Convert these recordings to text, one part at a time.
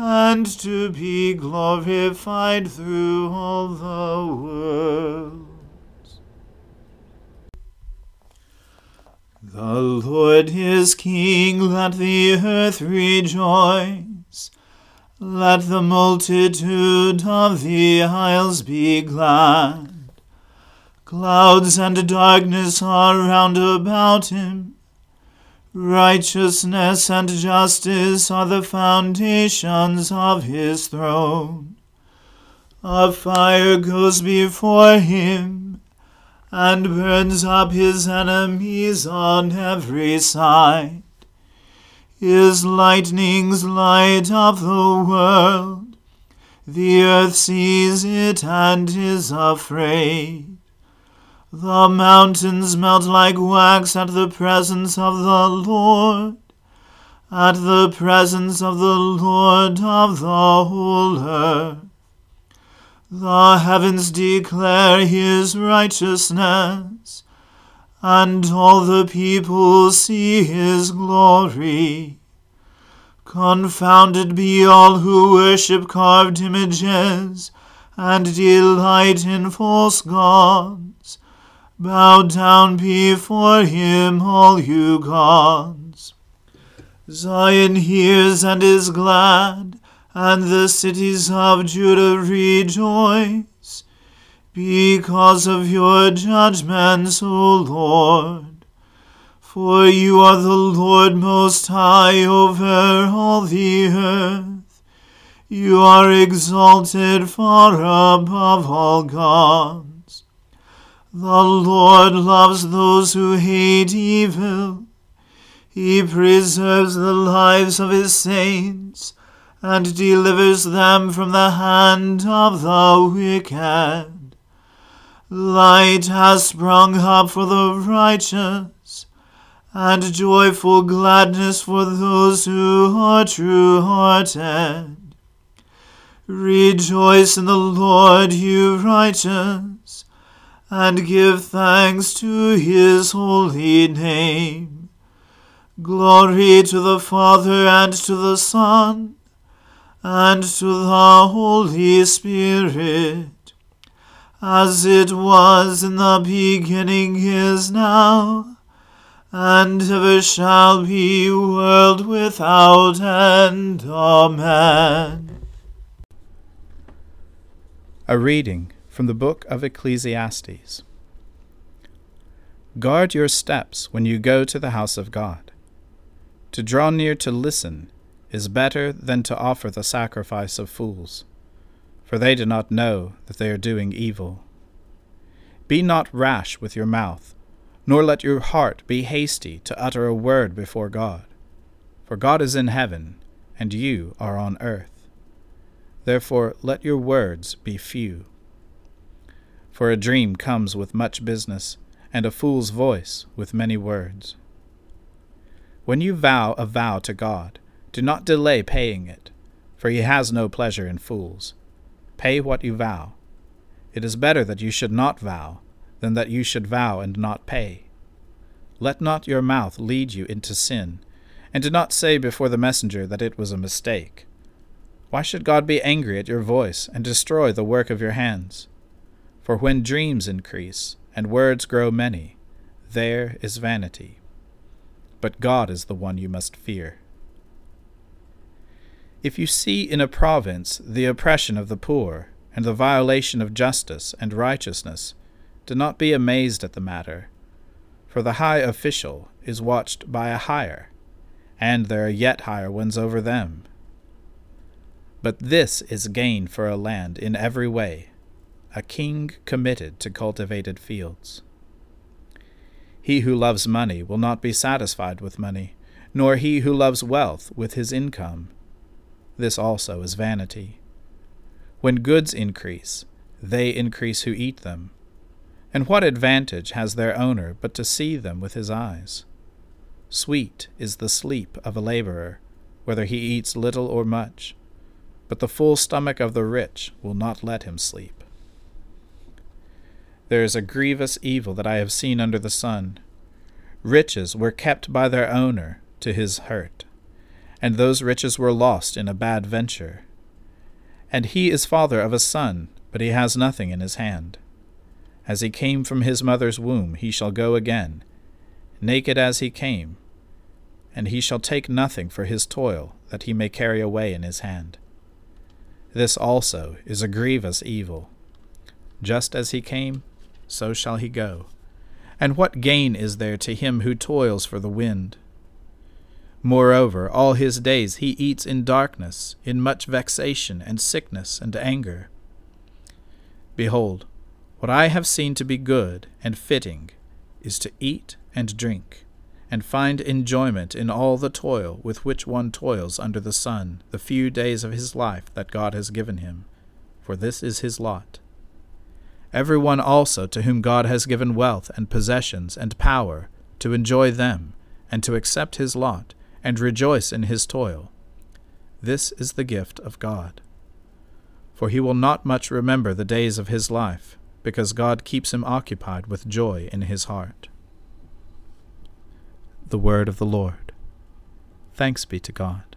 and to be glorified through all the world. The Lord is King, let the earth rejoice. Let the multitude of the isles be glad. Clouds and darkness are round about him. Righteousness and justice are the foundations of his throne. A fire goes before him, and burns up his enemies on every side. His lightnings light up the world. The earth sees it and is afraid. The mountains melt like wax at the presence of the Lord, at the presence of the Lord of the whole earth. The heavens declare his righteousness, and all the people see his glory. Confounded be all who worship carved images and delight in false gods. Bow down before him, all you gods. Zion hears and is glad, and the cities of Judah rejoice, because of your judgments, O Lord. For you are the Lord Most High over all the earth. You are exalted far above all gods. The Lord loves those who hate evil. He preserves the lives of his saints and delivers them from the hand of the wicked. Light has sprung up for the righteous, and joyful gladness for those who are true-hearted. Rejoice in the Lord, you righteous, and give thanks to his holy name. Glory to the Father, and to the Son, and to the Holy Spirit, as it was in the beginning, is now, and ever shall be, world without end. Amen. A reading from the book of Ecclesiastes. Guard your steps when you go to the house of God. To draw near to listen is better than to offer the sacrifice of fools, for they do not know that they are doing evil. Be not rash with your mouth, nor let your heart be hasty to utter a word before God. For God is in heaven, and you are on earth. Therefore let your words be few. For a dream comes with much business, and a fool's voice with many words. When you vow a vow to God, do not delay paying it, for he has no pleasure in fools. Pay what you vow. It is better that you should not vow than that you should vow and not pay. Let not your mouth lead you into sin, and do not say before the messenger that it was a mistake. Why should God be angry at your voice and destroy the work of your hands? For when dreams increase and words grow many, there is vanity. But God is the one you must fear. If you see in a province the oppression of the poor and the violation of justice and righteousness, do not be amazed at the matter, for the high official is watched by a higher, and there are yet higher ones over them. But this is gain for a land in every way, a king committed to cultivated fields. He who loves money will not be satisfied with money, nor he who loves wealth with his income. This also is vanity. When goods increase, they increase who eat them. And what advantage has their owner but to see them with his eyes? Sweet is the sleep of a laborer, whether he eats little or much, but the full stomach of the rich will not let him sleep. There is a grievous evil that I have seen under the sun. Riches were kept by their owner to his hurt, and those riches were lost in a bad venture. And he is father of a son, but he has nothing in his hand. As he came from his mother's womb, he shall go again, naked as he came, and he shall take nothing for his toil that he may carry away in his hand. This also is a grievous evil. Just as he came, so shall he go. And what gain is there to him who toils for the wind? Moreover, all his days he eats in darkness, in much vexation and sickness and anger. Behold, what I have seen to be good and fitting is to eat and drink, and find enjoyment in all the toil with which one toils under the sun, the few days of his life that God has given him, for this is his lot. Everyone also to whom God has given wealth and possessions and power, to enjoy them, and to accept his lot, and rejoice in his toil. This is the gift of God. For he will not much remember the days of his life, because God keeps him occupied with joy in his heart. The word of the Lord. Thanks be to God.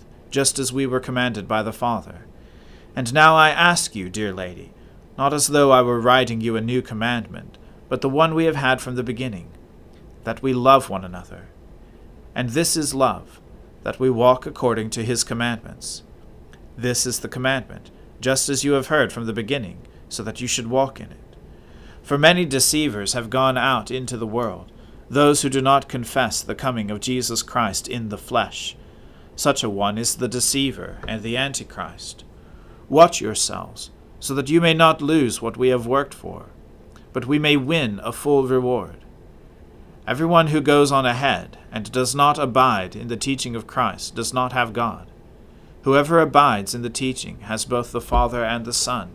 just as we were commanded by the Father. And now I ask you, dear lady, not as though I were writing you a new commandment, but the one we have had from the beginning, that we love one another. And this is love, that we walk according to his commandments. This is the commandment, just as you have heard from the beginning, so that you should walk in it. For many deceivers have gone out into the world, those who do not confess the coming of Jesus Christ in the flesh. Such a one is the deceiver and the Antichrist. Watch yourselves, so that you may not lose what we have worked for, but we may win a full reward. Everyone who goes on ahead and does not abide in the teaching of Christ does not have God. Whoever abides in the teaching has both the Father and the Son.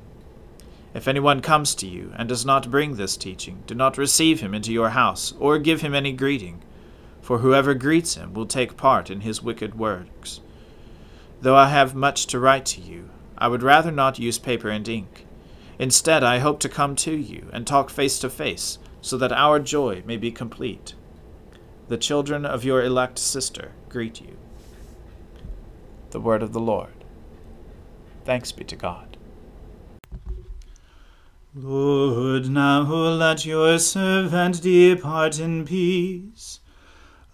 If anyone comes to you and does not bring this teaching, do not receive him into your house or give him any greeting, for whoever greets him will take part in his wicked works. Though I have much to write to you, I would rather not use paper and ink. Instead, I hope to come to you and talk face to face, so that our joy may be complete. The children of your elect sister greet you. The word of the Lord. Thanks be to God. Lord, now let your servant depart in peace,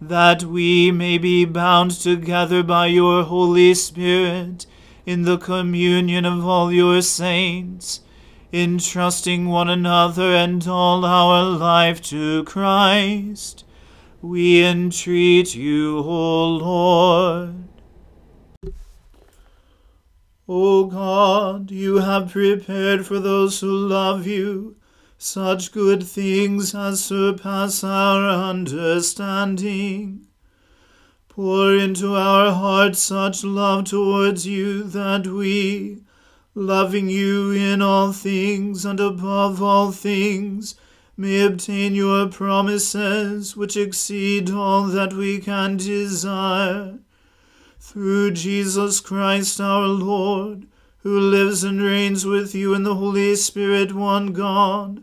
that we may be bound together by your Holy Spirit in the communion of all your saints, entrusting one another and all our life to Christ. We entreat you, O Lord. O God, you have prepared for those who love you such good things as surpass our understanding. Pour into our hearts such love towards you that we, loving you in all things and above all things, may obtain your promises which exceed all that we can desire. Through Jesus Christ our Lord, who lives and reigns with you in the Holy Spirit, one God,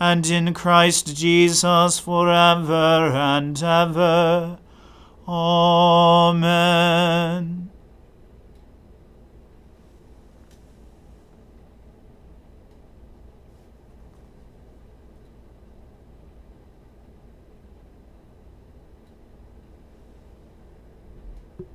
and in Christ Jesus forever and ever. Amen.